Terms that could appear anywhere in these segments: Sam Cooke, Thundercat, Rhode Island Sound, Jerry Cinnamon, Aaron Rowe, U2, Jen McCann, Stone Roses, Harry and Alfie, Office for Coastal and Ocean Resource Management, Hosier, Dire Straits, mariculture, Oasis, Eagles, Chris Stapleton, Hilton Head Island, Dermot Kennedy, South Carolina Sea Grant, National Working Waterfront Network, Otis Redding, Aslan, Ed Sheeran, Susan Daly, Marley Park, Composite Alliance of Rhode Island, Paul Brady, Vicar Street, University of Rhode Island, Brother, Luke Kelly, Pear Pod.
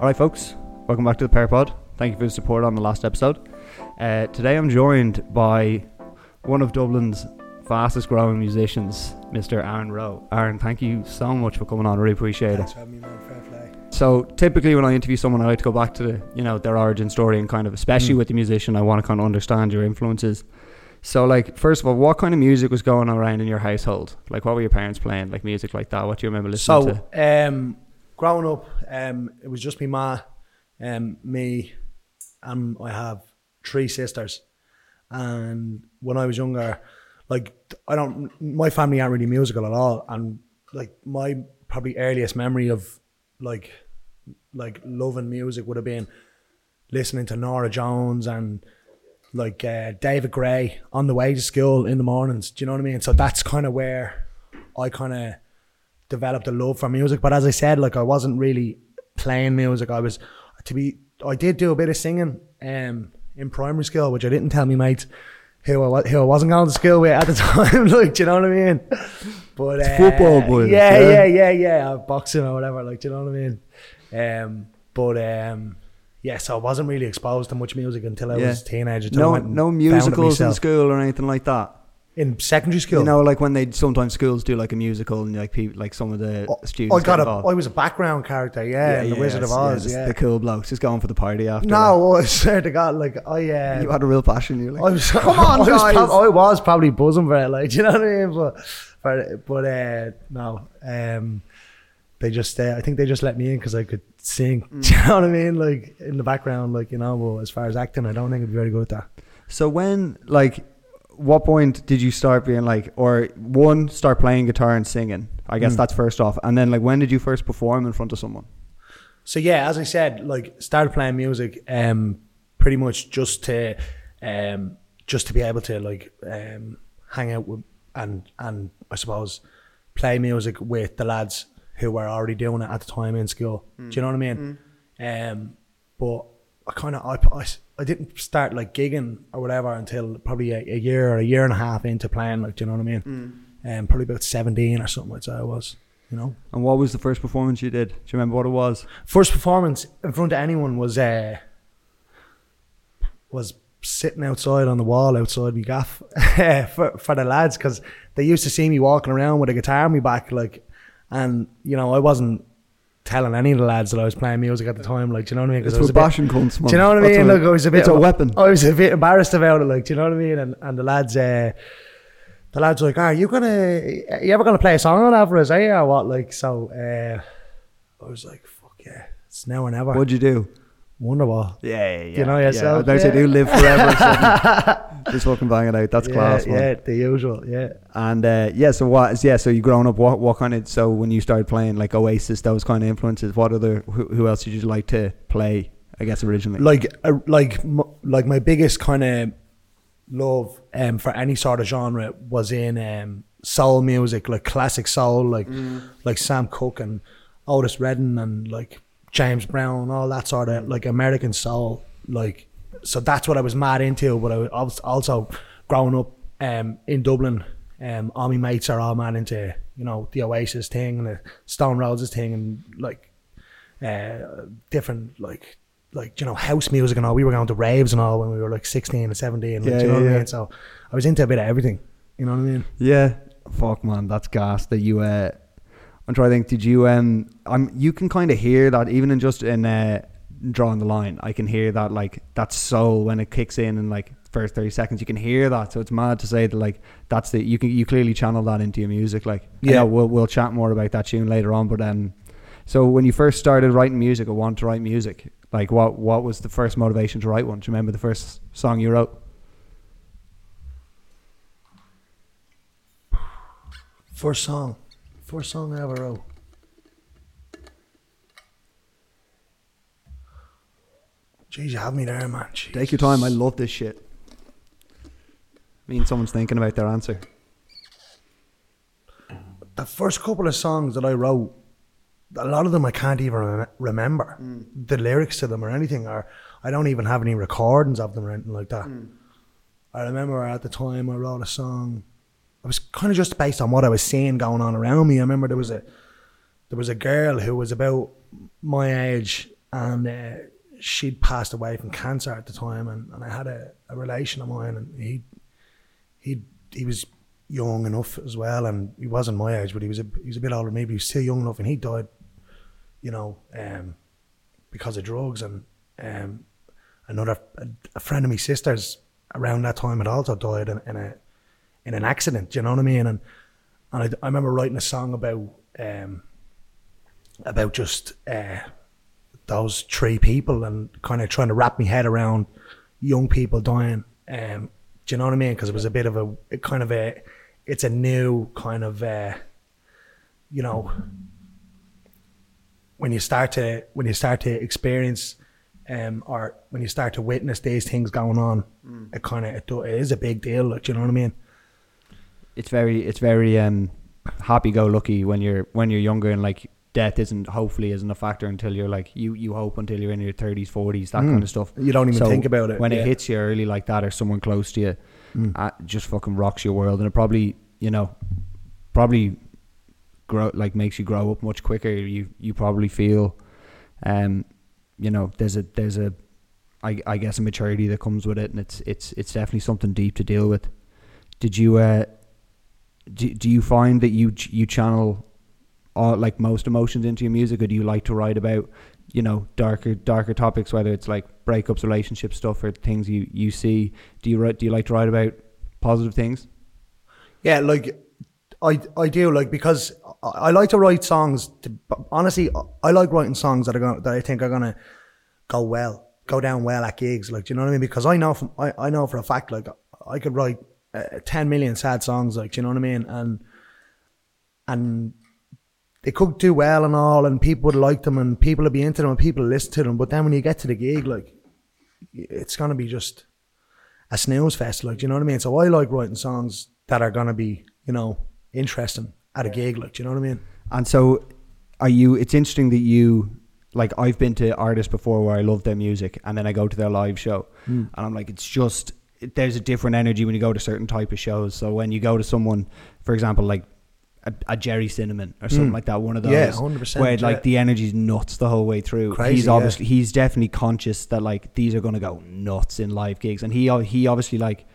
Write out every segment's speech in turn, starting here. Alright folks, welcome back to the Pear Pod. Thank you for the support on the last episode. Today I'm joined by one of Dublin's fastest growing musicians, Mr. Aaron Rowe. Aaron, thank you so much for coming on, I really appreciate it. Thanks for having me, man. Fair play. So typically when I interview someone, I like to go back to their origin story and kind of, especially with the musician, I want to kind of understand your influences. So first of all, what kind of music was going around in your household? Like what were your parents playing, like music like that? What do you remember listening to? So growing up, it was just me ma, me, and I have three sisters. And when I was younger, my family aren't really musical at all. And my probably earliest memory of loving music would have been listening to Nora Jones and David Gray on the way to school in the mornings. Do you know what I mean? So that's kind of where I kind of developed a love for music. But as I said, I wasn't really playing music. I did do a bit of singing in primary school, which I didn't tell me mates who I wasn't going to school with at the time. Do you know what I mean? But it's football boys. Yeah. Boxing or whatever. Do you know what I mean? So I wasn't really exposed to much music until I was a teenager. No musicals in school or anything like that. In secondary school, when they sometimes schools do a musical and people, some of the students. I was a background character, in the Wizard of Oz. The cool blokes just going for the party after. No, I swear to God, you had a real passion. You come on, guys. I was probably buzzing for it, do you know what I mean? But they just, I think they just let me in because I could sing. Do you know what I mean? In the background, Well, as far as acting, I don't think I'd be very good at that. So when what point did you start being start playing guitar and singing? I guess that's first off. And then when did you first perform in front of someone? So yeah, as I said, started playing music pretty much just to be able to hang out with and I suppose play music with the lads who were already doing it at the time in school. Do you know what I mean? But I kind of I didn't start gigging or whatever until probably a year or a year and a half into playing. Do you know what I mean? Probably about 17 or something. I'd say I was. And what was the first performance you did? Do you remember what it was? First performance in front of anyone was sitting outside on the wall outside me gaff for the lads, because they used to see me walking around with a guitar on me back, and I wasn't telling any of the lads that I was playing music at the time, do you know what I mean? Because I was a bit, do you know what I mean? I was a bit, it's a weapon. I was a bit embarrassed about it, do you know what I mean? And the lads were are you ever gonna play a song on Alvarez, are you, or what? I was fuck yeah, it's now or never. What'd you do? Wonderwall. Yeah. You know yourself. Yeah, I do live forever. Just fucking bang it out. That's class, man. Yeah, the usual. Yeah. And so you growing up, what kind of, so when you started playing Oasis, those kind of influences, what other, who else did you like to play, I guess, originally? My biggest kind of love for any sort of genre was in soul music, classic soul, Sam Cooke and Otis Redding and James Brown, all that sort of American soul, so that's what I was mad into. But I was also growing up in Dublin, all my mates are all mad into the Oasis thing and the Stone Roses thing and different house music and all. We were going to raves and all when we were 16 and 17. What I mean? So I was into a bit of everything. You know what I mean? Yeah. Fuck man, that's gas that you. I'm trying to think, did you, you can kind of hear that even in just in Drawing the Line, I can hear that that soul when it kicks in first 30 seconds, you can hear that. So it's mad to say that that's the, you clearly channel that into your music. Yeah, we'll chat more about that tune later on. But so when you first started writing music or wanted to write music, what was the first motivation to write one? Do you remember the first song you wrote? First song I ever wrote. Jeez, you have me there, man. Jeez. Take your time. I love this shit. I mean, someone's thinking about their answer. The first couple of songs that I wrote, a lot of them I can't even remember. The lyrics to them or anything, or I don't even have any recordings of them or anything like that. I remember at the time I wrote a song. It was kind of just based on what I was seeing going on around me. I remember there was a girl who was about my age and she'd passed away from cancer at the time, and I had a relation of mine, and he was young enough as well, and he wasn't my age, but he was a bit older than me, but he was still young enough, and he died, you know, because of drugs. And another friend of my sister's around that time had also died in an accident, do you know what I mean? And I remember writing a song about just those three people, and kind of trying to wrap my head around young people dying. Do you know what I mean? Because it was a bit of it's a new kind of, you know, when you start to experience or when you start to witness these things going on, it is a big deal. Like, do you know what I mean? It's very happy-go-lucky when you're younger, and like death isn't a factor until you're like you hope until you're in your 30s, 40s, that kind of stuff. You don't even think about it when it hits you early like that, or someone close to you, just fucking rocks your world, and it probably grow, like, makes you grow up much quicker. You probably feel, you know, there's a I guess a maturity that comes with it, and it's definitely something deep to deal with. Did you do you find that you channel all, like, most emotions into your music, or do you like to write about, you know, darker topics, whether it's like breakups, relationship stuff, or things you see? Do you like to write about positive things? Yeah, like I do, like, because I like to write songs. Honestly, I like writing songs that I think are gonna go down well at gigs. Like, do you know what I mean? Because I know for a fact, like, I could write 10 million sad songs, like, do you know what I mean? And they could do well and all, and people would like them, and people would be into them, and people would listen to them. But then when you get to the gig, like, it's gonna be just a snooze fest, like, do you know what I mean? So I like writing songs that are gonna be, you know, interesting at a gig, like, do you know what I mean? And so it's interesting that you, like, I've been to artists before where I love their music, and then I go to their live show, and I'm like, it's just, there's a different energy when you go to certain type of shows. So when you go to someone, for example, like a Jerry Cinnamon or something like that, one of those, 100%, where, like, the energy's nuts the whole way through. Crazy, he's definitely conscious that, like, these are going to go nuts in live gigs, and he obviously, like,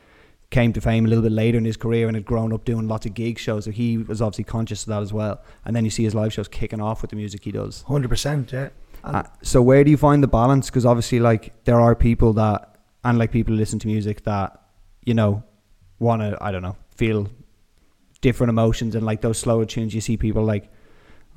came to fame a little bit later in his career and had grown up doing lots of gig shows, so he was obviously conscious of that as well. And then you see his live shows kicking off with the music he does. 100%, yeah. So where do you find the balance? Because obviously, like, there are people that, and, like, people listen to music that, you know, want to, I don't know, feel different emotions, and, like, those slower tunes. You see people like,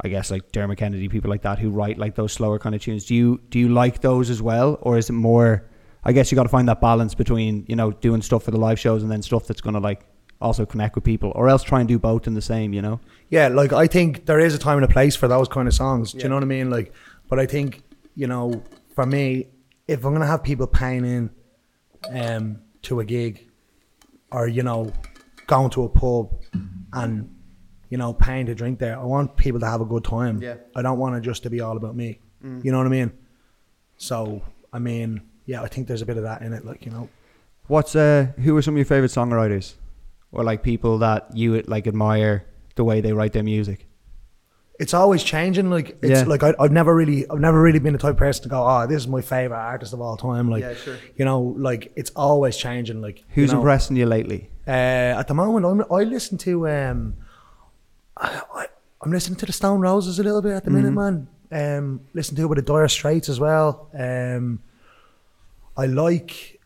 I guess, like Dermot Kennedy, people like that, who write, like, those slower kind of tunes. Do you like those as well? Or is it more, I guess you got to find that balance between, you know, doing stuff for the live shows and then stuff that's going to, like, also connect with people, or else try and do both in the same, you know? Yeah, like, I think there is a time and a place for those kind of songs. Do you know what I mean? Like, but I think, you know, for me, if I'm going to have people paying in to a gig, or, you know, going to a pub and, you know, paying to drink there, I want people to have a good time. Yeah. I don't want it just to be all about me. You know what I mean? So, I mean, yeah, I think there's a bit of that in it, like, you know. Who are some of your favourite songwriters? Or, like, people that you, like, admire the way they write their music? It's always changing, like, it's like I've never really been the type of person to go, oh, this is my favourite artist of all time, like, you know, like, it's always changing, like. Who's impressing you lately? At the moment, I'm listening to the Stone Roses a little bit at the minute, man. Listen to it with the Dire Straits as well. I like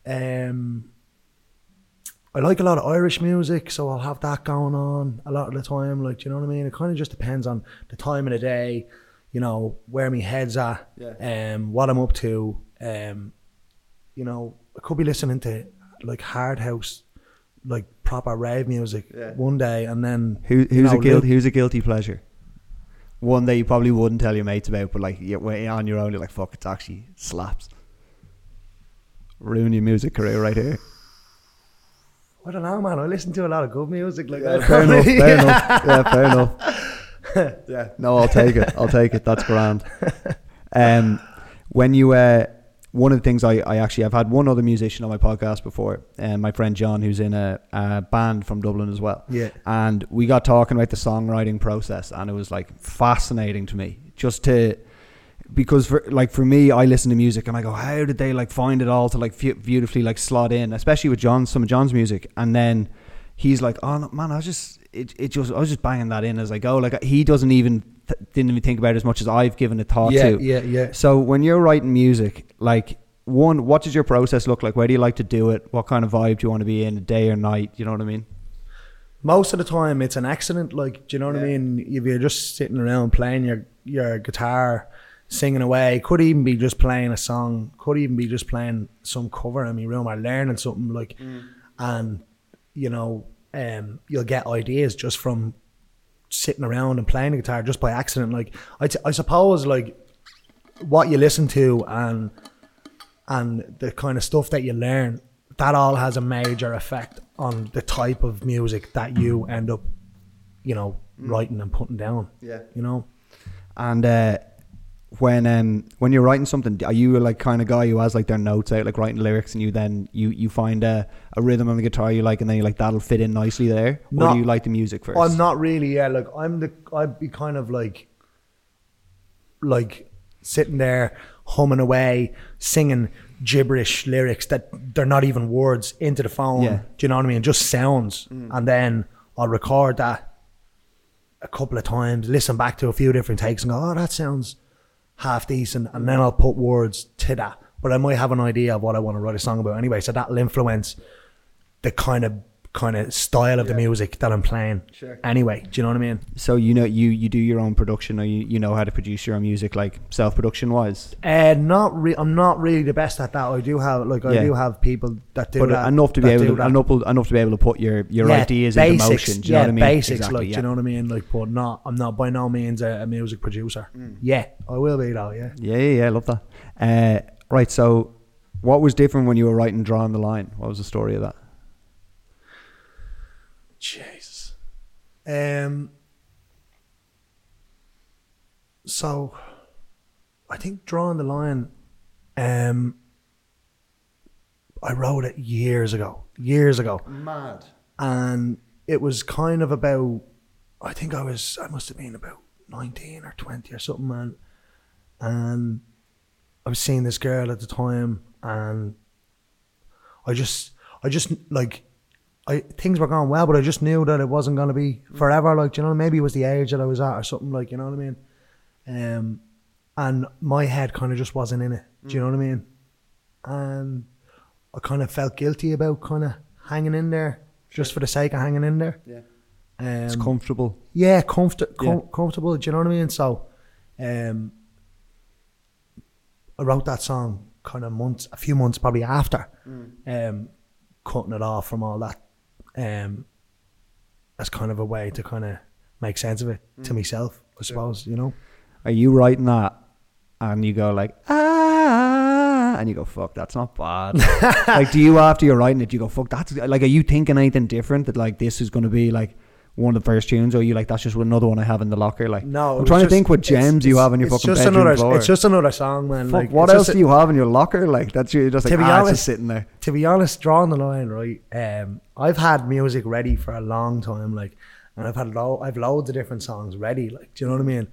a lot of Irish music, so I'll have that going on a lot of the time. Like, do you know what I mean? It kind of just depends on the time of the day, you know, where my head's at, what I'm up to. You know, I could be listening to, like, hard house, like, proper rave music one day, and then who's a guilty pleasure? One that you probably wouldn't tell your mates about, but, like, on your own, you're like, fuck, it's actually slaps. Ruin your music career right here. I don't know, man. I listen to a lot of good music. Like, yeah, fair enough. Yeah, no, I'll take it. That's grand. When you, one of the things I've had one other musician on my podcast before, my friend John, who's in a band from Dublin as well. Yeah. And we got talking about the songwriting process, and it was, like, fascinating to me just to, because for me, I listen to music and I go, how did they like find it all to like beautifully like slot in, especially with some of John's music. And then he's like, oh man, I was just banging that in as I go. Like he didn't even think about it as much as I've given it thought to. Yeah. So when you're writing music, like one, what does your process look like? Where do you like to do it? What kind of vibe do you want to be in, day or night? You know what I mean? Most of the time it's an accident. Like, do you know what I mean? If you're just sitting around playing your guitar, singing away, could even be just playing a song, could even be just playing some cover in my room or learning something like, and you know, you'll get ideas just from sitting around and playing the guitar just by accident. Like I suppose like what you listen to and the kind of stuff that you learn, that all has a major effect on the type of music that you end up, you know, writing and putting down. Yeah, you know. And when you're writing something, are you like kind of guy who has like their notes out, like writing lyrics, and you then you find a rhythm on the guitar you like, and then you're like, that'll fit in nicely there? Or do you like the music first? I'm not really. Yeah, like I'd be kind of like sitting there humming away, singing gibberish lyrics that they're not even words into the phone. Yeah. Do you know what I mean? Just sounds, and then I'll record that a couple of times, listen back to a few different takes, and go, oh, that sounds half decent, and then I'll put words to that. But I might have an idea of what I want to write a song about anyway, so that'll influence the kind of style of the music that I'm playing anyway. Do you know what I mean? So you know, you do your own production, or you know how to produce your own music, like self-production wise? I'm not really the best at that. I do have I do have people that do, but that enough to be able to put your ideas into motion. Do you know what I mean? Basics, exactly, do you know what I mean? Like, but I'm not by no means a music producer. Yeah, I will be though. Yeah, I love that. Right, so what was different when you were writing Drawing the Line? What was the story of that? Jesus. So I think Drawing the Line, I wrote it years ago. Mad. And it was kind of about, I think I must have been about 19 or 20 or something, man. And I was seeing this girl at the time, and I just like, things were going well, but I just knew that it wasn't going to be forever. Like, you know, maybe it was the age that I was at or something, like, you know what I mean? And my head kind of just wasn't in it. Do you know what I mean? And I kind of felt guilty about kind of hanging in there just for the sake of hanging in there. Yeah. It's comfortable. Yeah, comfortable. Do you know what I mean? So I wrote that song kind of a few months probably after. Cutting it off from all that, as kind of a way to kind of make sense of it to myself, I suppose, you know. Are you writing that and you go like, ah, and you go, fuck, that's not bad? Like, do you, after you're writing it, you go, fuck, that's like, are you thinking anything different, that like this is going to be like one of the first tunes, or are you like, that's just another one I have in the locker? Like, no, I'm trying to think what gems you have in your fucking bedroom floor. It's just another song, man. Fuck, like, what else do you have in your locker? Like, that's you just like, it's just sitting there. To be honest, Drawing the Line, right? I've had music ready for a long time, like, and I've had I've loads of different songs ready, like, do you know what I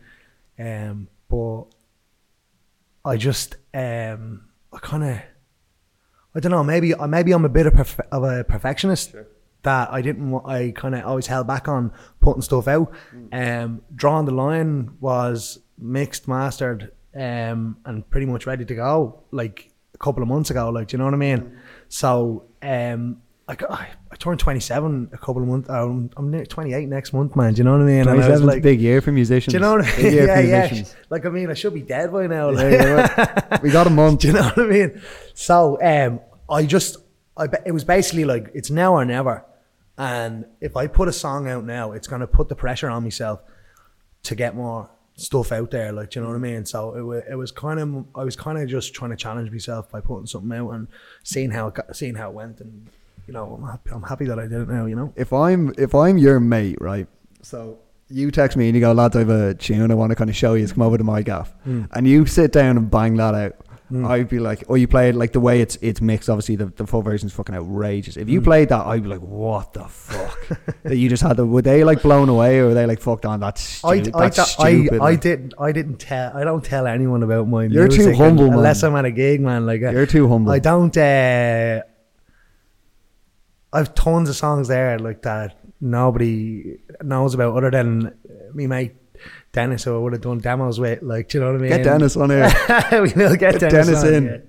mean? But I just, I kind of, I don't know. Maybe I'm a bit of a perfectionist. Sure. That I kind of always held back on putting stuff out. Drawing the Line was mixed, mastered, and pretty much ready to go like a couple of months ago, like, do you know what I mean? So I turned 27 a couple of months. I'm near 28 next month, man. Do you know what I mean? 27's like, a big year for musicians. Do you know what I mean? Musicians. Like, I mean, I should be dead by now. Like, we got a month. Do you know what I mean? So it was basically like, it's now or never. And if I put a song out now, it's going to put the pressure on myself to get more stuff out there. Like, do you know what I mean? So I was kind of just trying to challenge myself by putting something out and seeing how it went. And, you know, I'm happy that I did it now, you know? If I'm your mate, right? So you text me and you go, lads, I have a tune I want to kind of show you. It's come over to my gaff. And you sit down and bang that out. I'd be like, or you play it like the way it's mixed. Obviously, the full version's fucking outrageous. If you played that, I'd be like, what the fuck? That you just had the, were they like blown away, or were they like fucked on? That's stupid. I don't tell anyone about my music. You're too humble, man. Unless I'm at a gig, man. Like you're too humble. I don't. I've tons of songs there like that nobody knows about other than me mate Dennis, who I would have done demos with, like, do you know what I mean? Get Dennis on here. We'll get Dennis on in.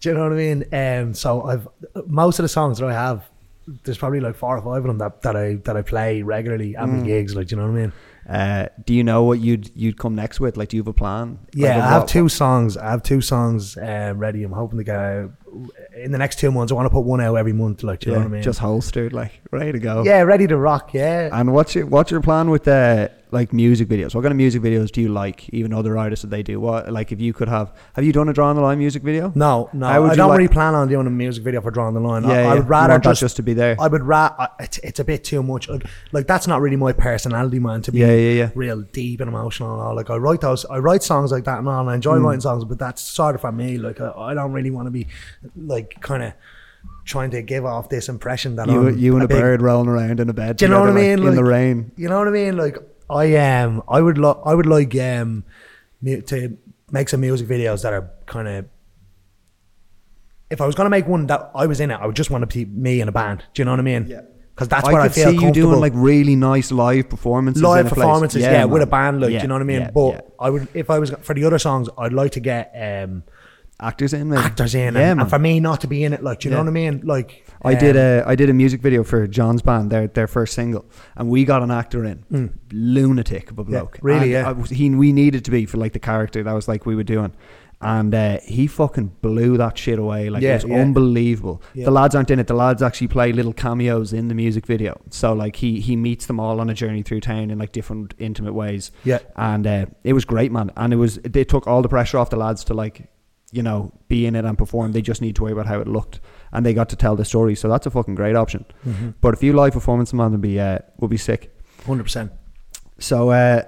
Do you know what I mean? So I've most of the songs that I have, there's probably like 4 or 5 of them that I play regularly at my gigs, like, do you know what I mean? Do you know what you'd come next with? Like, do you have a plan? Yeah, like, I have two songs ready. I'm hoping to go in the next 2 months. I want to put one out every month, like, do you know what I mean? Just holstered, like, ready to go. Yeah, ready to rock, yeah. And what's your plan with the like music videos? What kind of music videos do you like? Even other artists that they do. What, like, if you could have you done a Drawing the Line music video? No, I don't really plan on doing a music video for Drawing the Line. I would rather just to be there. I would rather it's a bit too much. Like, that's not really my personality, man. To be real deep and emotional and all. Like, I write songs like that and all, and I enjoy writing songs, but that's sort of for me. Like, I don't really want to be like kind of trying to give off this impression that you and a bird rolling around in a bed. Do you know what I mean? Like, in the rain. You know what I mean? Like, I would like to make some music videos that are kind of, if I was going to make one that I was in it, I would just want to be me in a band. Do you know what I mean? Yeah. Because that's what I feel comfortable. I could see you doing like really nice live performances. Yeah, with a band, like, do you know what I mean? Yeah, but I would, if I was, for the other songs, I'd like to get actors in, and for me not to be in it, like, do you know what I mean? Like, I did a music video for John's band, their first single, and we got an actor in, lunatic of a bloke, really, we needed to be for like the character that was like we were doing. And he fucking blew that shit away. Like, it was unbelievable. Yeah. The lads aren't in it. The lads actually play little cameos in the music video. So, like, he meets them all on a journey through town in, like, different intimate ways. Yeah. And it was great, man. And they took all the pressure off the lads to, like, you know, be in it and perform. They just need to worry about how it looked. And they got to tell the story. So that's a fucking great option. Mm-hmm. But a few live performances, man, would be sick. 100%. So...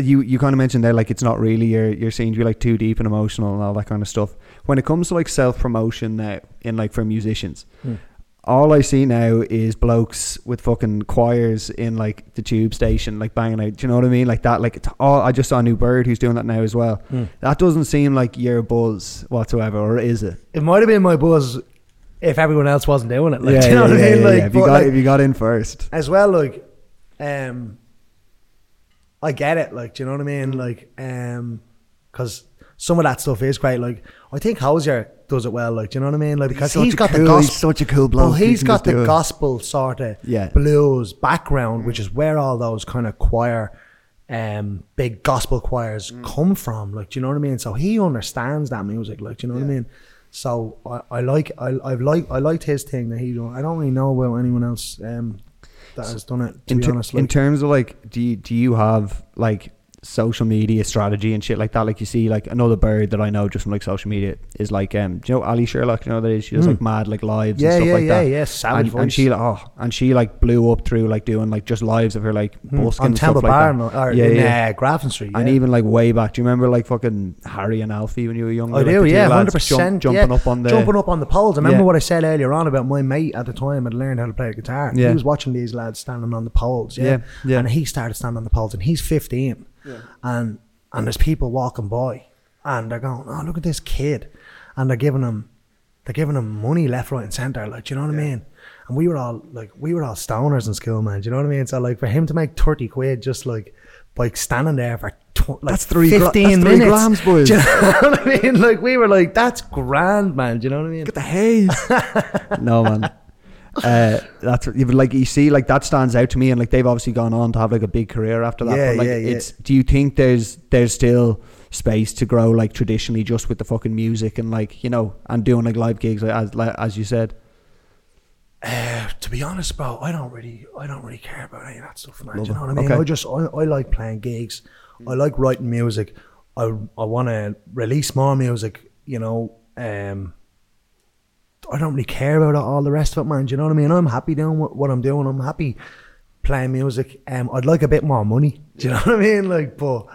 You kind of mentioned there, like, it's not really your scene to be like too deep and emotional and all that kind of stuff. When it comes to like self-promotion now, in like for musicians, all I see now is blokes with fucking choirs in like the tube station, like banging out. Do you know what I mean? Like that. Like, it's all, I just saw a new bird who's doing that now as well. That doesn't seem like your buzz whatsoever, or is it? It might have been my buzz if everyone else wasn't doing it. Like, do you know what I mean? Yeah, like, yeah. If you got in first as well, like, I get it, like, do you know what I mean? Like, because some of that stuff is great. Like, I think Hosier does it well, like, do you know what I mean? Like, because he's got the gospel, he's such a cool bloke. Well, he's got the gospel sort of blues background, which is where all those kind of choir, big gospel choirs come from, like, do you know what I mean? So he understands that music, like, do you know what I mean? So I liked his thing that he done. I don't really know about anyone else that has done it, to be honest. Like, in terms of like, do you have like social media strategy and shit like that? Like, you see, like, another bird that I know just from like social media is like, do you know Ali Sherlock? You know who that is? She does like mad like lives and stuff like that. And she like, blew up through like doing like just lives of her like busking and stuff like that. In Grafton Street. And even like way back, do you remember like fucking Harry and Alfie when you were younger? I do, yeah, 100%. Jumping up on the poles. I remember what I said earlier on about my mate at the time had learned how to play a guitar. He was watching these lads standing on the poles. Yeah. And he started standing on the poles, and he's 15. Yeah. And there's people walking by, and they're going, oh, look at this kid, and they're giving him money left, right, and centre. Like, do you know what I mean? And we were all stoners in school, man. Do you know what I mean? So like, for him to make 30 quid just like by standing there for that's 15 minutes, grams, boys. Do you know what I mean? Like, we were like, that's grand, man. Do you know what I mean? Get the haze. No, man. That's like, you see, like, that stands out to me, and like, they've obviously gone on to have like a big career after that. Do you think there's still space to grow like traditionally just with the fucking music and like, you know, and doing like live gigs like as you said? To be honest, bro, I don't really care about any of that stuff, man. Do you know what I mean? Okay. I like playing gigs. I like writing music. I want to release more music. You know, I don't really care about all the rest of it, man. Do you know what I mean? I'm happy doing what I'm doing. I'm happy playing music. I'd like a bit more money. Do you know what I mean? Like, but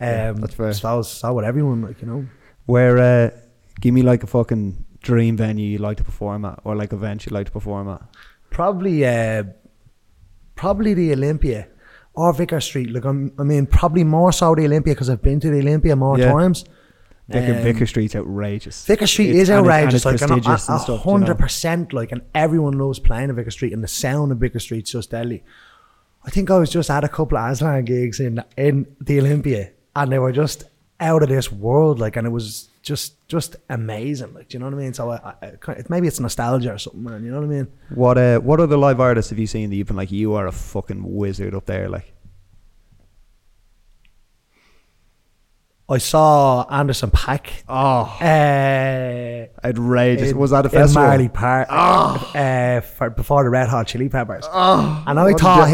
Yeah, that's fair. So would everyone, like, you know. Where, give me like a fucking dream venue you like to perform at, or like events you like to perform at. Probably the Olympia or Vicar Street. Like, I mean, probably more so the Olympia, because I've been to the Olympia more times. Vicar Street's outrageous. Vicar Street is outrageous. It's like 100%, like, and everyone loves playing at Vicar Street, and the sound of Vicar Street's just deadly. I think I was just at a couple of Aslan gigs in the Olympia, and they were just out of this world, like, and it was just amazing, like, do you know what I mean? So I maybe it's nostalgia or something, man, you know what I mean? What other live artists have you seen that you've been like, you are a fucking wizard up there, like? I saw Anderson Paak. Outrageous. Was that a festival? In Marley Park. Before the Red Hot Chili Peppers. And I thought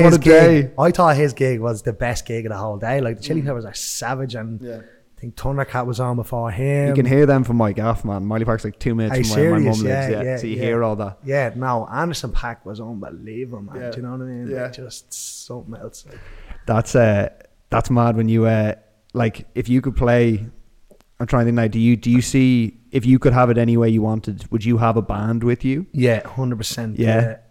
his gig was the best gig of the whole day. Like, the Chili Peppers are savage, and I think Thundercat was on before him. You can hear them from my gaff, man. Marley Park's like 2 minutes from where my mum lives. So you hear all that. Yeah, no, Anderson Paak was unbelievable, man. Do you know what I mean? Yeah. Like, just something else. Like. That's mad when you... like, if you could play, I'm trying to think now, do you see, if you could have it any way you wanted, would you have a band with you? Yeah, 100%.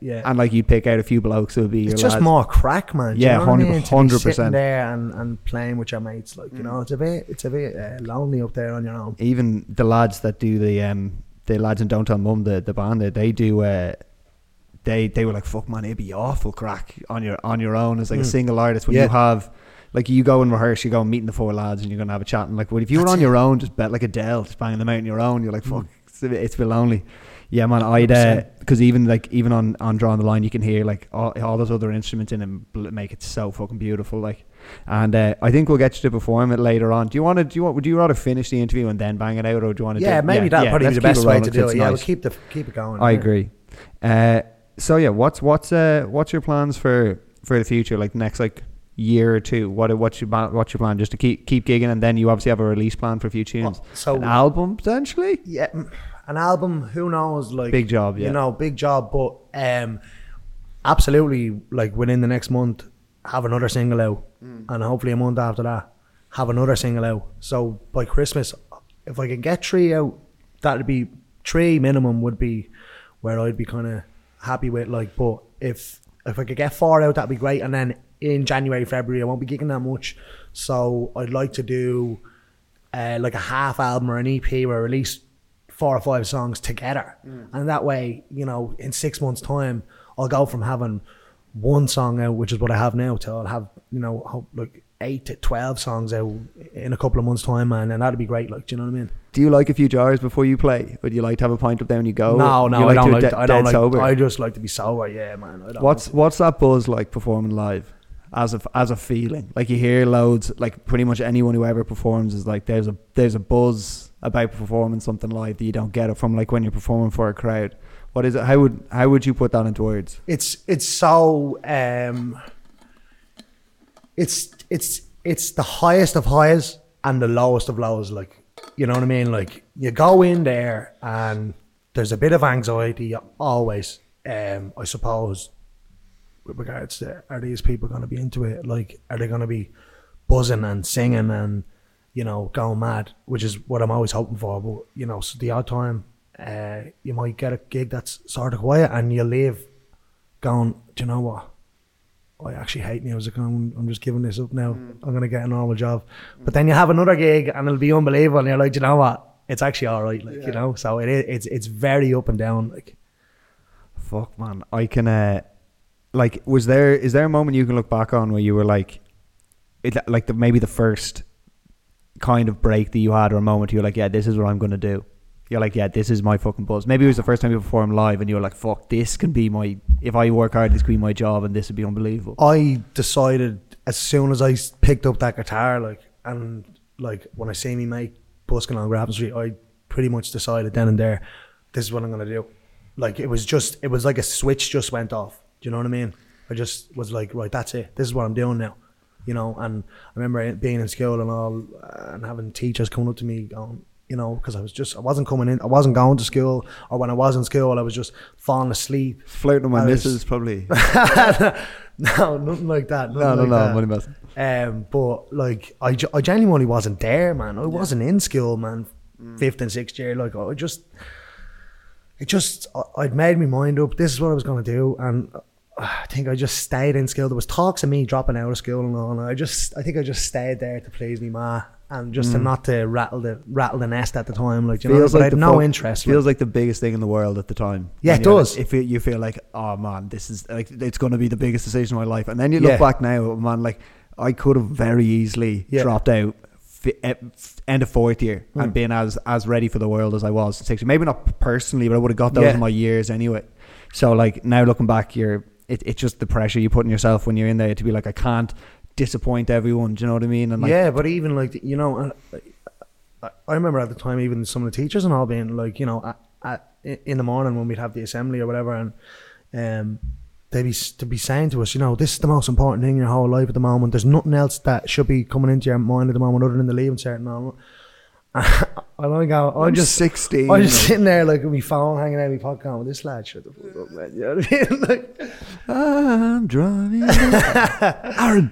Yeah. And like, you'd pick out a few blokes who would be it's your just lads. More crack, man. Do you know 100%. Sitting there and playing with your mates, like, you know, it's a bit lonely up there on your own. Even the lads that do the lads in Don't Tell Mum, the band, they do they were like, fuck man, it'd be awful crack on your own as like a single artist when you have. Like, you go and rehearse, you go and meet the four lads, and you're going to have a chat. And like, well, if you were on your own, just bet like Adele, just banging them out on your own, you're like, fuck, it's a bit lonely. Yeah, man, I'd, because even on Drawing the Line, you can hear like all those other instruments in and make it so fucking beautiful. Like, and I think we'll get you to perform it later on. Would you rather finish the interview and then bang it out, or do you want to? Yeah, maybe that probably be the best way to do it. Yeah, we'll keep it going. I agree. So yeah, what's your plans for the future? Like next, like. Year or two, what's your plan? Just to keep gigging, and then you obviously have a release plan for a few tunes. So an album potentially? Yeah, an album, who knows, like, big job, yeah, you know, big job, but absolutely, like, within the next month have another single out, and hopefully a month after that have another single out. So by Christmas, if I can get three out, that'd be three minimum would be where I'd be kind of happy with, like, but if I could get four out, that'd be great. And then in January, February, I won't be gigging that much, so I'd like to do like a half album or an EP where I release 4 or 5 songs together, and that way, you know, in 6 months' time, I'll go from having one song out, which is what I have now, till I'll have, you know, like 8 to 12 songs out in a couple of months' time, man, and that'd be great. Like, do you know what I mean? Do you like a few jars before you play? Would you like to have a pint up there when you go? No, I don't like. I don't like. Sober? I just like to be sober. Yeah, man. I don't what's that buzz like performing live? As a feeling, like, you hear loads, like, pretty much anyone who ever performs is like, there's a buzz about performing something live that you don't get it from, like, when you're performing for a crowd. What is it? How would you put that into words? It's so it's the highest of highs and the lowest of lows, like, you know what I mean? Like, you go in there and there's a bit of anxiety always, I suppose, with regards to, are these people going to be into it? Like, are they going to be buzzing and singing and, you know, going mad, which is what I'm always hoping for. But, you know, so the odd time you might get a gig that's sort of quiet, and you leave going, do you know what, I actually hate music, I'm just giving this up now, I'm going to get a normal job. But then you have another gig and it'll be unbelievable, and you're like, do you know what, it's actually alright, like, you know. So it's very up and down, like. Fuck, man, I can like, is there a moment you can look back on where you were like, maybe the first kind of break that you had, or a moment you're like, yeah, this is what I'm going to do. You're like, yeah, this is my fucking buzz. Maybe it was the first time you performed live and you were like, fuck, this can be my, if I work hard, this can be my job, and this would be unbelievable. I decided as soon as I picked up that guitar, like, and like, when I see me mate busking on Grafton Street, I pretty much decided then and there, this is what I'm going to do. Like, it was like a switch just went off. Do you know what I mean? I just was like, right, that's it. This is what I'm doing now, you know. And I remember being in school and all, and having teachers coming up to me going, you know, because I wasn't coming in, I wasn't going to school, or when I was in school, I was just falling asleep. Flirting with my missus, probably. No, nothing like that. But like, I genuinely wasn't there, man. I wasn't in school, man. Fifth and sixth year, like I'd made my mind up. This is what I was going to do, and I think I just stayed in school. There was talks of me dropping out of school and all, and I think I just stayed there to please me ma, and just to not to rattle the nest at the time. Like, you know, like I had no interest. Feels like the biggest thing in the world at the time. Yeah, it does. Like, if you feel like, oh man, this is like, it's going to be the biggest decision of my life, and then you look back now, man, like I could have very easily dropped out end of fourth year and been as ready for the world as I was in sixth year. Maybe not personally, but I would have got those in my years anyway. So like now looking back, it's just the pressure you put on yourself when you're in there to be like, I can't disappoint everyone. Do you know what I mean? And like, yeah, but even like, you know, I remember at the time, even some of the teachers and all being like, you know, in the morning when we'd have the assembly or whatever, and to be saying to us, you know, this is the most important thing in your whole life at the moment. There's nothing else that should be coming into your mind at the moment other than the Leaving Cert and all. I'm just 16. I'm just sitting there like with my phone hanging out, my podcast with this lad. Shut the fuck up, man. You know what I mean? Like, I'm driving,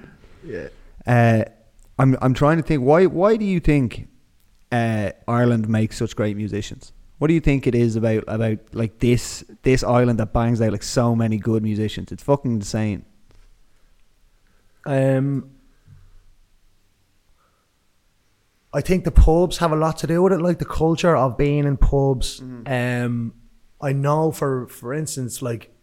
Aaron. Yeah. I'm trying to think. Why do you think Ireland makes such great musicians? What do you think it is about like this island that bangs out like so many good musicians? It's fucking insane. I think the pubs have a lot to do with it, like the culture of being in pubs. I know for instance, like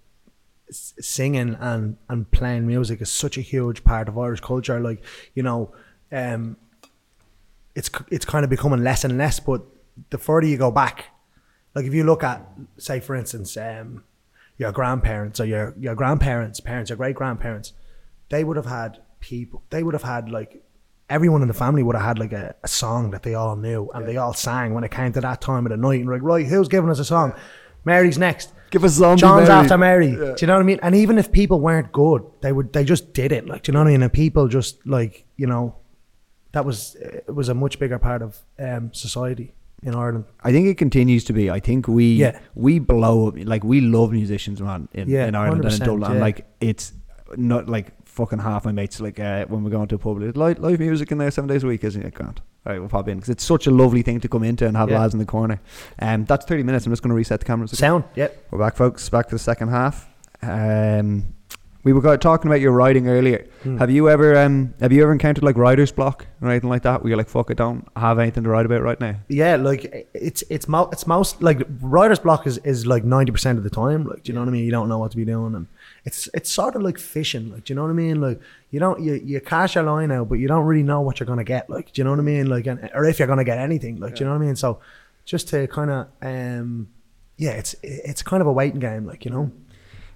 singing and playing music is such a huge part of Irish culture. Like, you know, it's kind of becoming less and less, but the further you go back, like if you look at, say for instance, your grandparents or your grandparents' parents, your great-grandparents, they would have had people, they would have had like, everyone in the family would have had like a song that they all knew, and they all sang when it came to that time of the night, and like, right, who's giving us a song? Mary's next. Give us Zombie John's Mary. After Mary. Yeah. Do you know what I mean? And even if people weren't good, they just did it. Like, do you know what I mean? And people just like, you know, it was a much bigger part of society in Ireland. I think it continues to be. I think we blow up, like we love musicians, man, in Ireland and in Dublin. Yeah. Like it's not like fucking half my mates, like when we're going to a pub, it's live music in there 7 days a week, isn't it? Grant, alright, we'll pop in, because it's such a lovely thing to come into and have lads in the corner. That's 30 minutes. I'm just going to reset the cameras. Sound. Yep, we're back, folks, back to the second half. We were talking about your writing earlier. Have you ever encountered like writer's block or anything like that, where you're like, fuck, I don't have anything to write about right now? Yeah, like it's most like writer's block is like 90% of the time. Like, do you know what I mean? You don't know what to be doing, and it's sort of like fishing. Like, do you know what I mean? Like, you don't you cast your line out, but you don't really know what you're gonna get. Like, do you know what I mean? Like, or if you're gonna get anything. Like, do you know what I mean? So, just to kind of it's kind of a waiting game. Like, you know.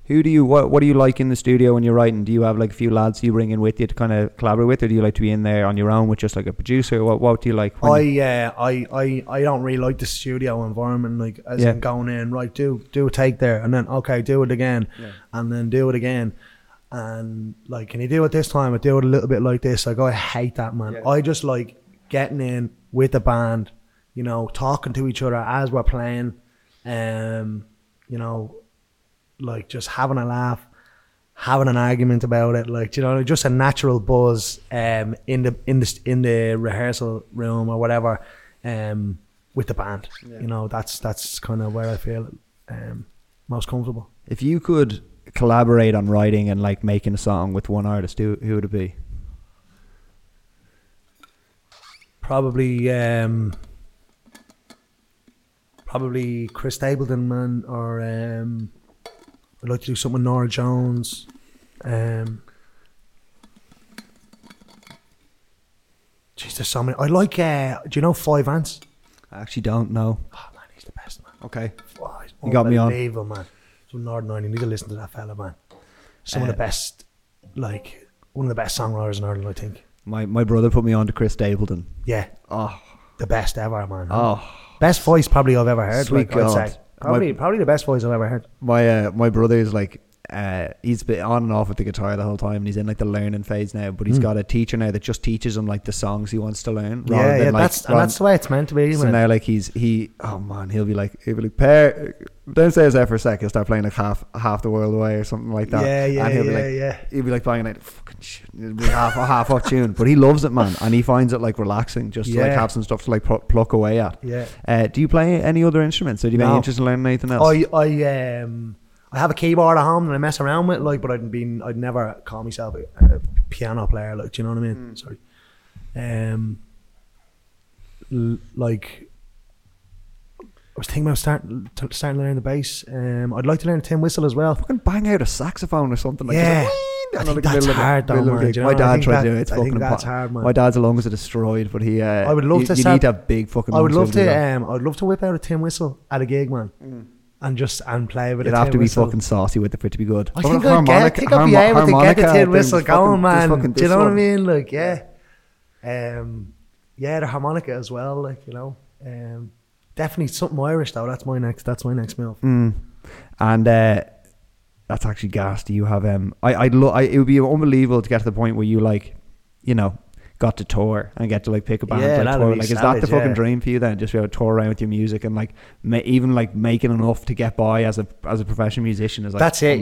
Who do you what do you like in the studio when you're writing? Do you have like a few lads you bring in with you to kind of collaborate with, or do you like to be in there on your own with just like a producer? What do you like? I don't really like the studio environment, like as in going in, right, do a take there, and then okay, do it again, and then do it again, and like, can you do it this time? I do it a little bit like this. Like, I hate that, man. Yeah. I just like getting in with the band, you know, talking to each other as we're playing, you know. Like just having a laugh, having an argument about it, like, you know, just a natural buzz in the rehearsal room or whatever, with the band. Yeah. You know, that's kind of where I feel most comfortable. If you could collaborate on writing and like making a song with one artist, who would it be? Probably. Probably Chris Stapleton, man, or. I'd like to do something with Nora Jones. Jeez, there's so many. I like, do you know Five Ants? I actually don't know. Oh man, he's the best, man. Okay. Oh, you got me on. Unbelievable, man. From Northern Ireland, you need to listen to that fella, man. Some of the best, like, one of the best songwriters in Ireland, I think. My brother put me on to Chris Stapleton. Yeah. Oh. The best ever, man. Oh. Best voice probably I've ever heard. Sweet God. I'd say. Probably the best voice I've ever heard. My brother is like he's been on and off with the guitar the whole time, and he's in like the learning phase now, but he's got a teacher now that just teaches him like the songs he wants to learn, rather than like that's, and that's the way it's meant to be. So now like he'll be like Pear, don't say his there for a sec, he'll start playing like half the world away or something like that, and he'll be like playing like fucking shit, half off tune, but he loves it, man, and he finds it like relaxing just to like have some stuff to like pluck away at. Do you play any other instruments, or do you have any interest in learning anything else? I have a keyboard at home that I mess around with, like, but I'd never call myself a piano player, like, do you know what I mean? Like, I was thinking about starting to learn the bass. I'd like to learn a tin whistle as well. Fucking bang out a saxophone or something like that. I think that's hard though, man. My dad tried to do it. I think that's hard, man. My dad's along as a destroyed, but he I would love to you need that big fucking I would love to whip out a tin whistle at a gig, man. And play with it. It'd have to be fucking saucy with it for it to be good. I think I'd be able to get the tin whistle going, man. Do you know what I mean? Like, the harmonica as well. Like, you know, definitely something Irish though. That's my next meal. And that's actually gas. Do you have it would be unbelievable to get to the point where you like, you know, got to tour and get to like pick a band is that the fucking dream for you then, just be able to tour around with your music and like even like making enough to get by as a professional musician is like that's it,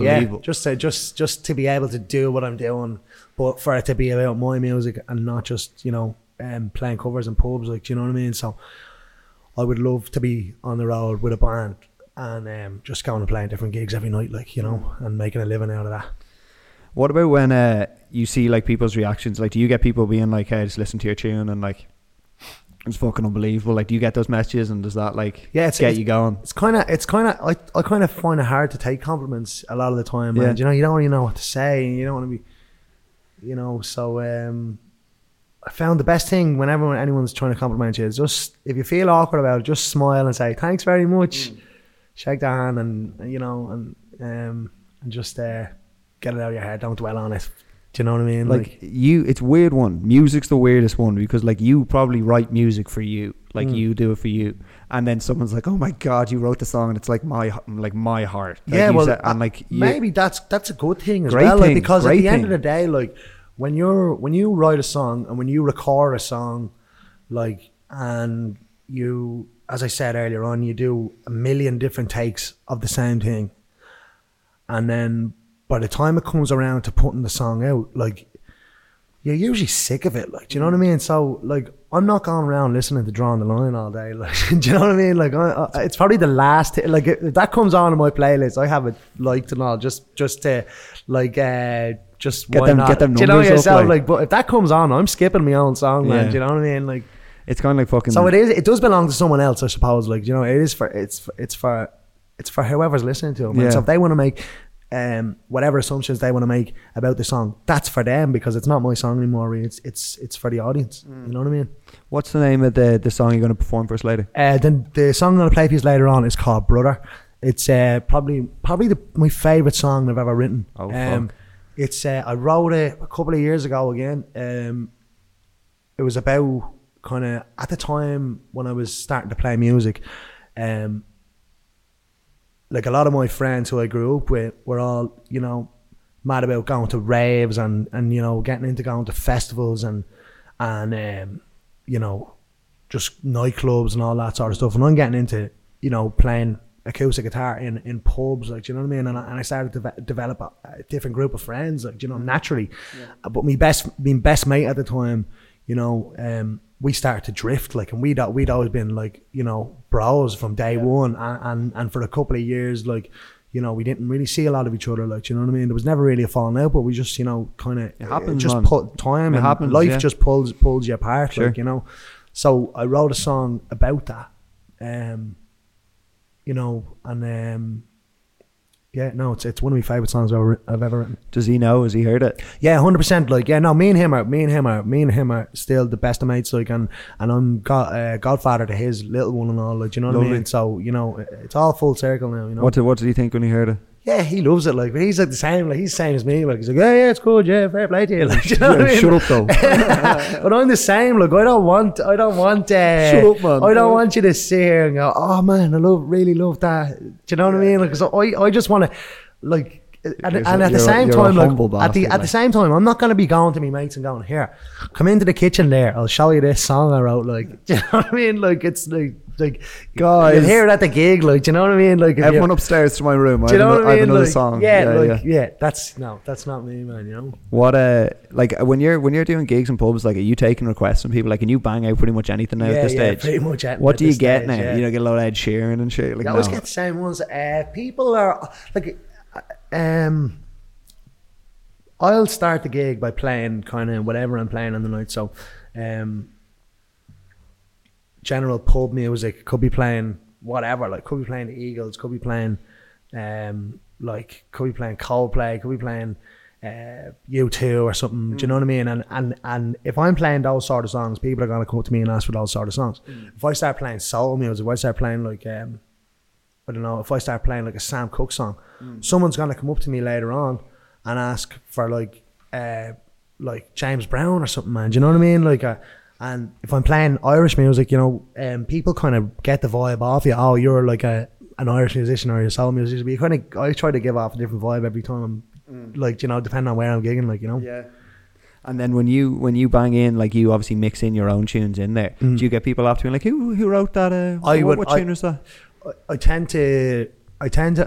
just to be able to do what I'm doing, but for it to be about my music and not just, you know, playing covers in pubs, like, do you know what I mean? So I would love to be on the road with a band and just going and playing different gigs every night, like, you know, and making a living out of that. What about when you see like people's reactions? Like, do you get people being like, "Hey, just listen to your tune," and like, it's fucking unbelievable. Like, do you get those messages, and does that like get you going? It's kind of. I kind of find it hard to take compliments a lot of the time, man. You know, you don't really know what to say, and you don't want to be, you know. So I found the best thing whenever anyone's trying to compliment you is just, if you feel awkward about it, just smile and say thanks very much, shake their hand, and you know, and just there. Get it out of your head, don't dwell on it, do you know what I mean? Like you, it's a weird one. Music's the weirdest one, because like you probably write music for you, like you do it for you, and then someone's like, oh my god, you wrote the song, and it's like my heart, like, yeah, well, said, and like you, maybe that's a good thing as well, like, because at the end of the day, like when you write a song and when you record a song, like, and you, as I said earlier on, you do a million different takes of the same thing, and then by the time it comes around to putting the song out, like, you're usually sick of it, like, do you know what I mean? So, like, I'm not going around listening to Drawing the Line all day, like, do you know what I mean? Like, I it's probably the last, like, if that comes on in my playlist, I have it liked and all, just to, like, just get why them, not? Get them numbers, do you know yourself, up, like, but if that comes on, I'm skipping my own song, man, do you know what I mean? Like, it's kind of like fucking... So it does belong to someone else, I suppose, like, you know, it's for whoever's listening to it, man. So if they want to make... whatever assumptions they want to make about the song, that's for them, because it's not my song anymore, it's for the audience, you know what I mean? What's the name of the song you're going to perform for us later? Then the song I'm going to play for you later on is called Brother. It's probably my favourite song I've ever written. I wrote it a couple of years ago again. It was about kind of at the time when I was starting to play music. Like a lot of my friends who I grew up with were all, you know, mad about going to raves and you know, getting into going to festivals and you know, just nightclubs and all that sort of stuff. And I'm getting into, you know, playing acoustic guitar in pubs, like, do you know what I mean? And I started to develop a different group of friends, like, you know, naturally. Yeah. But my best mate at the time, you know, we started to drift, like, and we'd always been like, you know, bros from day one, and for a couple of years, like, you know, we didn't really see a lot of each other, like, do you know what I mean? There was never really a falling out, but we just, you know, kind of just pulls you apart, sure. Like, you know. So I wrote a song about that, you know, and yeah, no, it's one of my favourite songs I've ever written. Does he know? Has he heard it? Yeah, 100%. Like, yeah, no, me and him are still the best of mates. Like, and I'm godfather to his little one and all. Like, do you know what I mean? So, you know, it's all full circle now. You know. What did he think when he heard it? Yeah, he loves it. Like, but he's like the same. Like, he's the same as me. Like, he's like, yeah, it's good. Yeah, fair play to you. Like, do you know what I mean? Shut up, though. But I'm the same. Like, I don't want. Shut up, man. I don't want you to sit here and go, oh man, I really love that. Do you know what I mean? Like, so I just want to, like, And at the same time, like, at the same time, I'm not going to be going to my mates and going, here, come into the kitchen there, I'll show you this song I wrote. Like, do you know what I mean? Like, it's like, guys, you'll hear it at the gig. Like, do you know what I mean? Like, everyone upstairs to my room. Do you know what I mean? I have another like, song. Yeah. That's not me, man. You know what? Like when you're doing gigs and pubs, like, are you taking requests from people? Like, can you bang out pretty much anything now at this stage? Pretty much. What do you get now? You know, get a lot of Ed Sheeran and shit. Like, I always get the same ones. People are like. I'll start the gig by playing kind of whatever I'm playing on the night. So, general pub music, could be playing whatever, like could be playing the Eagles, could be playing, Coldplay, could be playing U2 or something. Do you know what I mean? And if I'm playing those sort of songs, people are gonna come to me and ask for those sort of songs. If I start playing soul music, if I start playing like if I start playing like a Sam Cooke song, someone's gonna come up to me later on and ask for like James Brown or something, man. Do you know what I mean? Like, and if I'm playing Irish music, you know, people kind of get the vibe off you. Oh, you're like an Irish musician or you're a soul musician. But you kind of, I try to give off a different vibe every time. I'm like, you know, depending on where I'm gigging, like, you know. Yeah. And then when you bang in, like, you obviously mix in your own tunes in there. Do you get people after you like, who wrote that? What tune was that? I tend to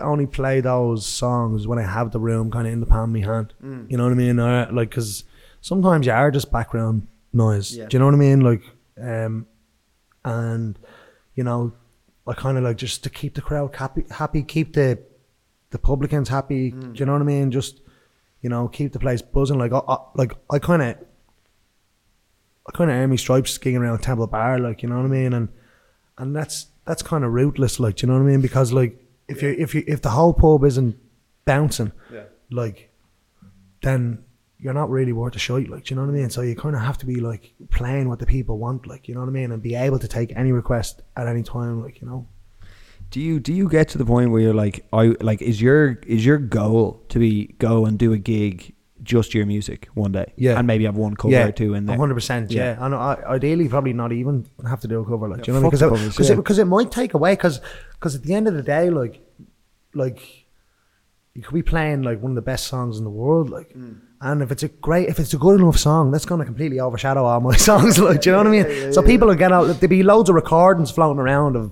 only play those songs when I have the room kind of in the palm of my hand. You know what I mean? Or, like, because sometimes you are just background noise. Yeah. Do you know what I mean? Like, and, you know, I kind of like just to keep the crowd happy, keep the publicans happy. Do you know what I mean? Just, you know, keep the place buzzing. Like, I kind of earn my stripes skiing around Temple Bar. Like, you know what I mean? And that's kind of rootless, like, do you know what I mean? Because, like, if the whole pub isn't bouncing, like, then you're not really worth a shite, like, do you know what I mean? So you kind of have to be, like, playing what the people want, like, you know what I mean? And be able to take any request at any time, like, you know. Do you get to the point where you're like, is your goal to be go and do a gig just your music one day? Yeah. And maybe have one cover or two in there. 100%, yeah. And ideally probably not even have to do a cover, like, do you know what I mean? Because it might take away, because at the end of the day, like you could be playing like one of the best songs in the world, like, and if it's a good enough song, that's going to completely overshadow all my songs, like, do you know what I mean? So people will get out, like, there'll be loads of recordings floating around of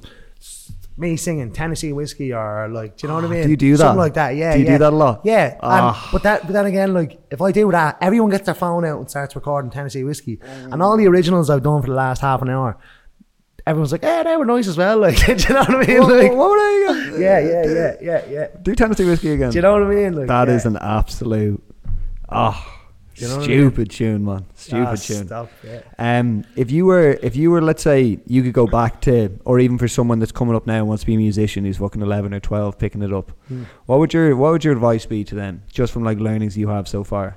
me singing Tennessee Whiskey or, like, do you know what I mean? Do you do that? Something like that, yeah. Do you do that a lot? Yeah. But then again, like, if I do that, everyone gets their phone out and starts recording Tennessee Whiskey. And all the originals I've done for the last half an hour, everyone's like, hey, they were nice as well. Like, do you know what I mean? Well, like, what were they again? Yeah. Do Tennessee Whiskey again. Do you know what I mean? Like, that is an absolute, you know, stupid tune, man. Stupid tune. Stop, yeah. If you were, let's say, you could go back to, or even for someone that's coming up now and wants to be a musician who's fucking 11 or 12, picking it up, what would your advice be to them, just from like learnings you have so far?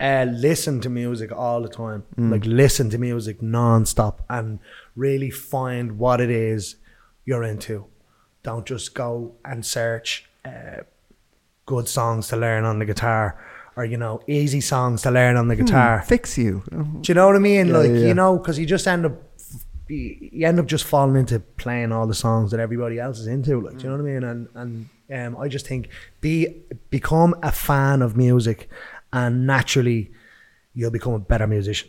Listen to music all the time, like listen to music non-stop, and really find what it is you're into. Don't just go and search good songs to learn on the guitar. Or, you know, easy songs to learn on the guitar. Fix you. Do you know what I mean? Yeah, like, you know, because you just end up just falling into playing all the songs that everybody else is into. Like, do you know what I mean? And I just think become a fan of music, and naturally you'll become a better musician.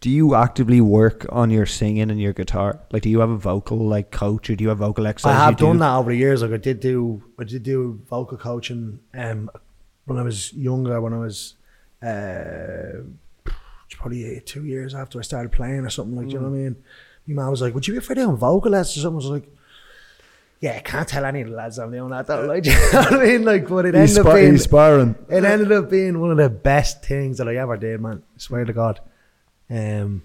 Do you actively work on your singing and your guitar? Like, do you have a vocal like coach, or do you have vocal exercises? I have done that over the years. Like, I did do vocal coaching when I was younger, when I was probably 2 years after I started playing or something, like, do you know what I mean? My mum was like, would you be afraid of doing vocal lessons or something? I was like, yeah, I can't tell any of the lads I'm doing that though, like, do you know what I mean? Like, but it ended up being one of the best things that I ever did, man, I swear to God. And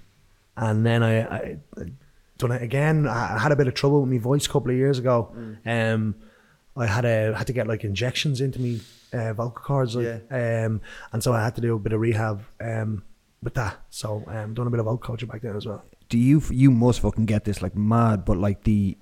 then I done it again. I had a bit of trouble with my voice a couple of years ago. I had to get like injections into me vocal cords, like, and so I had to do a bit of rehab with that. So doing a bit of vocal coaching back then as well. Do you must fucking get this like mad, but like the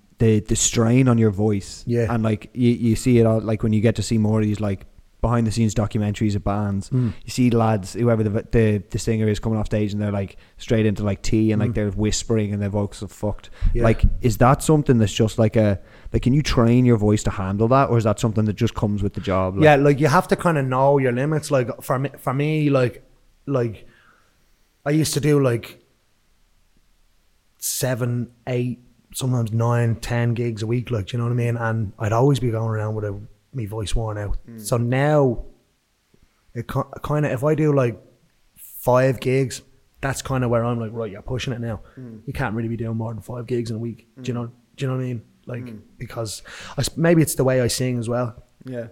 strain on your voice, and like you see it all, like when you get to see more of these like behind the scenes documentaries of bands. You see lads, whoever the singer is, coming off stage and they're like straight into like tea and like they're whispering and their vocals are fucked. Like, is that something that's just like a, like, can you train your voice to handle that, or is that something that just comes with the job? Like, yeah, like you have to kind of know your limits. Like for me, like I used to do like 7, 8, sometimes 9, 10 gigs a week, like, do you know what I mean? And I'd always be going around with my voice worn out. So now it kind of, if I do like 5 gigs, that's kind of where I'm like, right, you're pushing it now. You can't really be doing more than 5 gigs in a week. Do you know what I mean? Like, because maybe it's the way I sing as well. Yeah,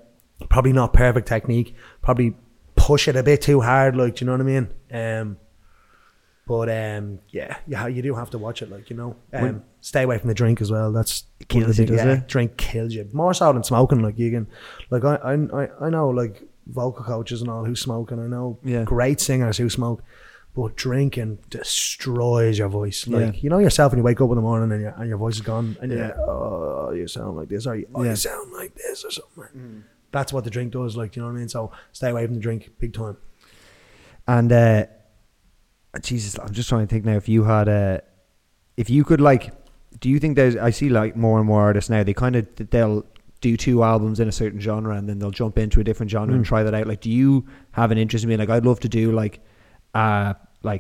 probably not perfect technique, probably push it a bit too hard, like, do you know what I mean? But you do have to watch it, like, you know. Stay away from the drink as well. That's kills you, does it? Drink kills you more so than smoking. Like, you can, like, I know like vocal coaches and all who smoke, and I know great singers who smoke, but drinking destroys your voice. Like, you know yourself when you wake up in the morning and your voice is gone, and you're like, oh, you sound like this, or you sound like this, or something. That's what the drink does. Like, do you know what I mean? So stay away from the drink, big time. And Jesus, I'm just trying to think now. If you had a, if you could, like, do you think there's? I see like more and more artists now. They kind of, they'll do 2 albums in a certain genre, and then they'll jump into a different genre and try that out. Like, do you have an interest in being like, I'd love to do like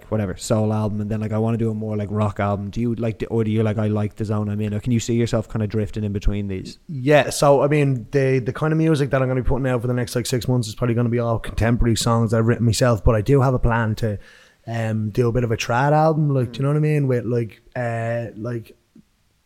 whatever soul album, and then like I want to do a more like rock album? Do you like, or do you like, I like the zone I'm in? Or can you see yourself kind of drifting in between these? Yeah. So I mean, the kind of music that I'm going to be putting out for the next like 6 months is probably going to be all contemporary songs that I've written myself. But I do have a plan to do a bit of a trad album, like, do you know what I mean, with like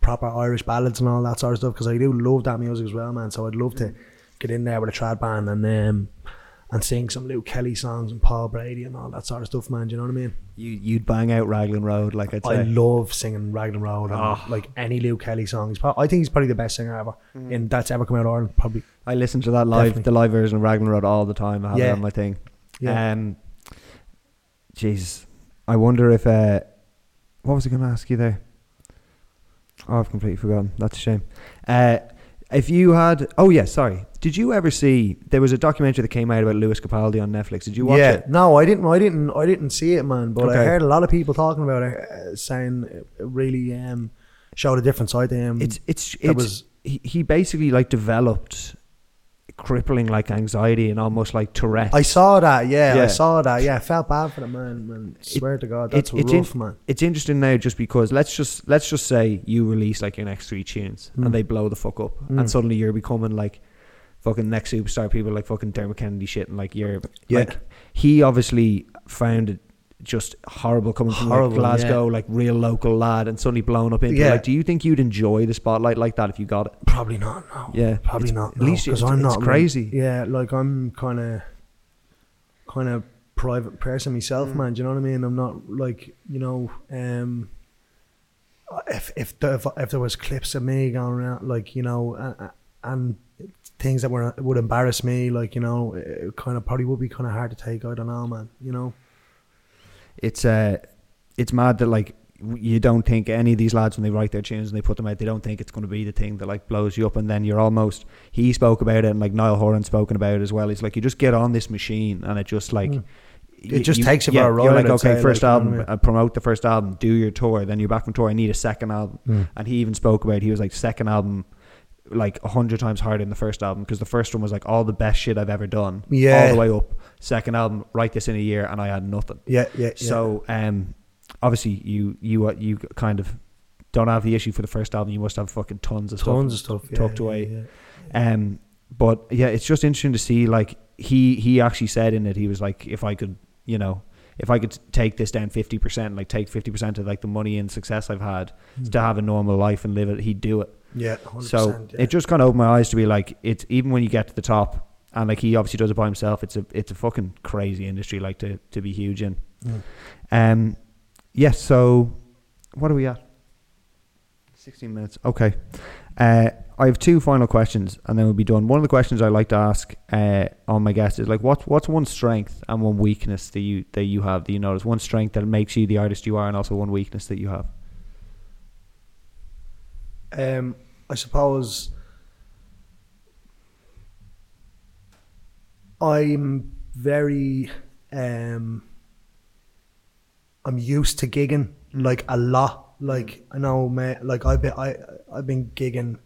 proper Irish ballads and all that sort of stuff, because I do love that music as well, man. So I'd love to get in there with a trad band and sing some Luke Kelly songs and Paul Brady and all that sort of stuff, man. Do you know what I mean? You'd bang out Raglan Road, like I'd say. I love singing Raglan Road. And like any Luke Kelly song, I think he's probably the best singer ever in that's ever come out of Ireland, probably. I listen to that live, the live version of Raglan Road all the time. I have it on my thing. Jesus, I wonder if what was I going to ask you there? Oh, I've completely forgotten. That's a shame. If you had, did you ever see, there was a documentary that came out about Lewis Capaldi on Netflix? Did you watch it? No, I didn't see it, man. But I heard a lot of people talking about it, saying it really showed a different side to him. He basically like developed crippling like anxiety and almost like Tourette. I saw that, I felt bad for the man. Swear to God, that's rough, man. It's interesting now, just because let's just say you release like your next 3 tunes and they blow the fuck up and suddenly you're becoming like fucking next superstar, people like fucking Dermot Kennedy shit, and like you're like, he obviously found it just horrible coming from like Glasgow, like real local lad, and suddenly blown up into like, do you think you'd enjoy the spotlight like that if you got it? Probably not. No. Yeah, probably not. No, at least because I'm not crazy. Yeah, like I'm kind of private person myself, man. Do you know what I mean? I'm not like, you know, if there was clips of me going around, like, you know, and things that would embarrass me, like, you know, it kind of probably would be kind of hard to take. I don't know, man. You know. It's mad that like you don't think any of these lads when they write their tunes and they put them out, they don't think it's going to be the thing that like blows you up, and then you're almost, he spoke about it, and like Niall Horan's spoken about it as well. It's like you just get on this machine and it just like it takes you for a ride. You're like, okay, first album, promote the first album, do your tour, then you're back from tour, I need a second album. And he even spoke about it. He was like, second album like 100 times harder than the first album, because the first one was like all the best shit I've ever done, all the way up. Second album, write this in a year, and I had nothing. So obviously you kind of don't have the issue for the first album. You must have fucking tons of stuff tucked away. But yeah, it's just interesting to see. Like he actually said in it, he was like, if I could take this down 50%, like take 50% of like the money and success I've had to have a normal life and live it, he'd do it. 100%, so it just kind of opened my eyes to be like, it's even when you get to the top, and like he obviously does it by himself, it's a fucking crazy industry like to be huge in. So what are we at? 16 minutes. Okay. I have 2 final questions and then we'll be done. One of the questions I like to ask on my guests is like, what's one strength and one weakness that you have, that you notice? One strength that makes you the artist you are, and also one weakness that you have. I suppose I'm very, I'm used to gigging, like, a lot. Like, I know, mate, like, I've been gigging.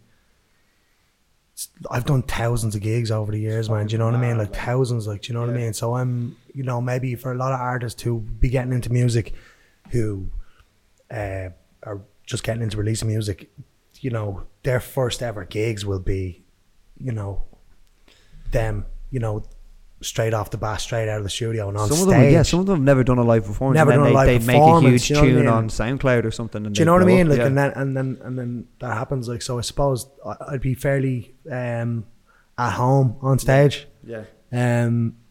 I've done thousands of gigs over the years, man. Do you know what I mean? Like, thousands, like, do you know what I mean? So I'm, you know, maybe for a lot of artists who be getting into music, who are just getting into releasing music, you know, their first ever gigs will be, you know, them, you know, straight off the bat, straight out of the studio and on some stage. Some of them have never done a live performance. They make a huge tune, you know, on SoundCloud or something. And do you know what I mean? Like, and then that happens. Like, so I suppose I'd be fairly at home on stage. Yeah.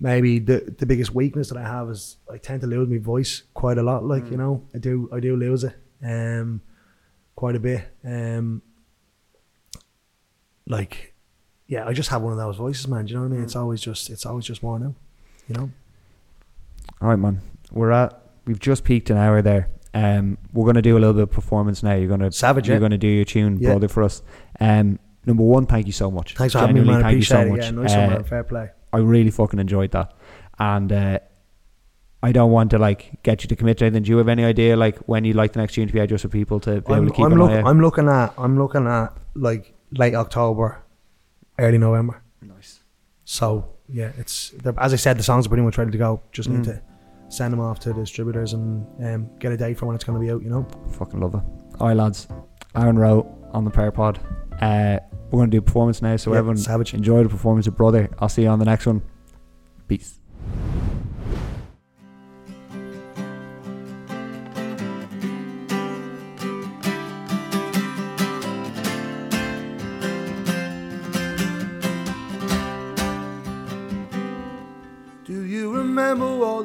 Maybe the biggest weakness that I have is I tend to lose my voice quite a lot. Like, you know, I do lose it quite a bit. Like, yeah, I just have one of those voices, man. Do you know what I mean? It's always just worn out, you know? All right, man. We've just peaked an hour there. We're going to do a little bit of performance now. You're going to do your tune, Brother, for us. Number one, thank you so much. Thanks for having me, man. I appreciate it. Yeah, nice one, man. Fair play. I really fucking enjoyed that. And I don't want to, like, get you to commit to anything. Do you have any idea, like, when you'd like the next tune to be out, just for people to be able to keep an eye out? I'm looking at, like, late October, early November. Nice. So yeah, it's, as I said, the songs are pretty much ready to go. Just need to send them off to the distributors and get a date for when it's going to be out, you know. Fucking love it. Alright, lads, Aaron Rowe on the Pear Pod. We're going to do a performance now, so everyone savage. Enjoy the performance of Brother. I'll see you on the next one. Peace.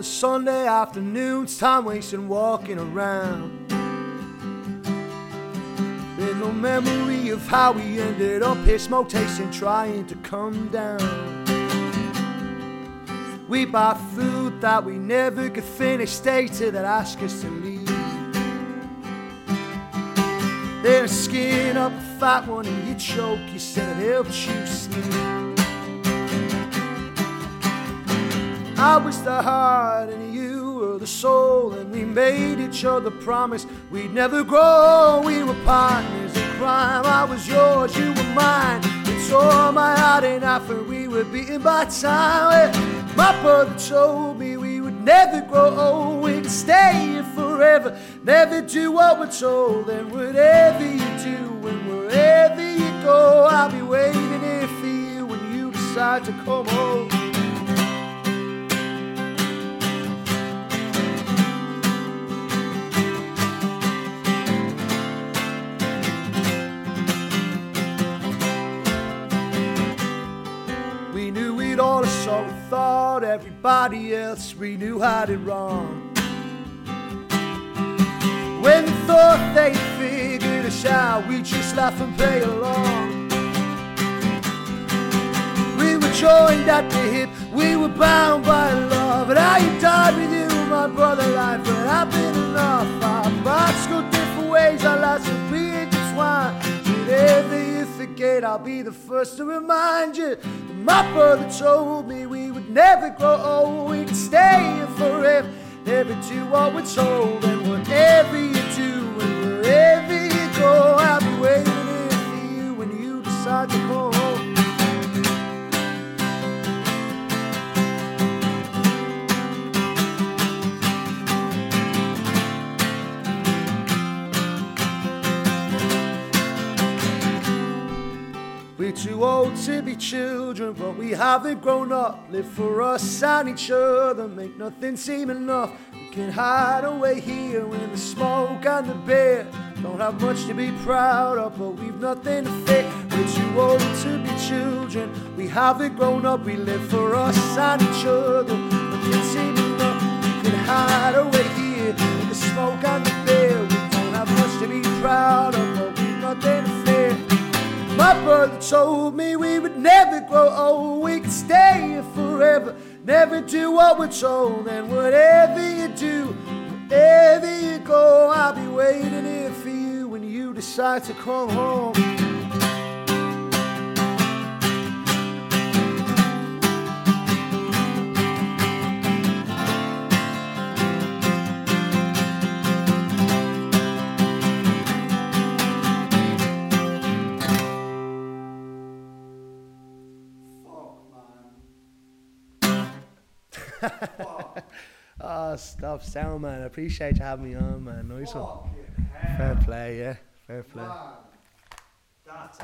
Sunday afternoons, time wasting walking around. There's no memory of how we ended up here, smoke tasting, trying to come down. We buy food that we never could finish, stay till they ask us to leave. They'll skin up a fat one and you choke, you said it helps you sleep. I was the heart and you were the soul, and we made each other promise we'd never grow. We were partners in crime. I was yours, you were mine. It tore my heart in half and we were beaten by time. My brother told me we would never grow old, we'd stay here forever, never do what we're told. And whatever you do and wherever you go, I'll be waiting here for you when you decide to come home. So we thought everybody else we knew had it wrong. When we thought they figured us out, we just laugh and play along. We were joined at the hip, we were bound by love. And I died with you, my brother, life had happened enough. Our paths go different ways, our lives will be intertwined. Whatever you forget, I'll be the first to remind you. My brother told me we would never grow old, we'd stay here forever, never do what we're told. And whatever you do and wherever you go, I'll be waiting here for you when you decide to go home. We're too old to be children, but we haven't grown up. Live for us and each other, make nothing seem enough. We can hide away here in the smoke and the beer. Don't have much to be proud of, but we've nothing to fear. We're too old to be children, we haven't grown up. We live for us and each other, nothing seem enough. We can hide away here in the smoke and the beer. We don't have much to be proud of, but we've nothing to fear. My brother told me we would never grow old, we could stay here forever, never do what we're told. And whatever you do, wherever you go, I'll be waiting here for you when you decide to come home. Oh, stop, sound man. I appreciate you having me on, man. Nice one. Fair play, yeah. Fair play. Man, that's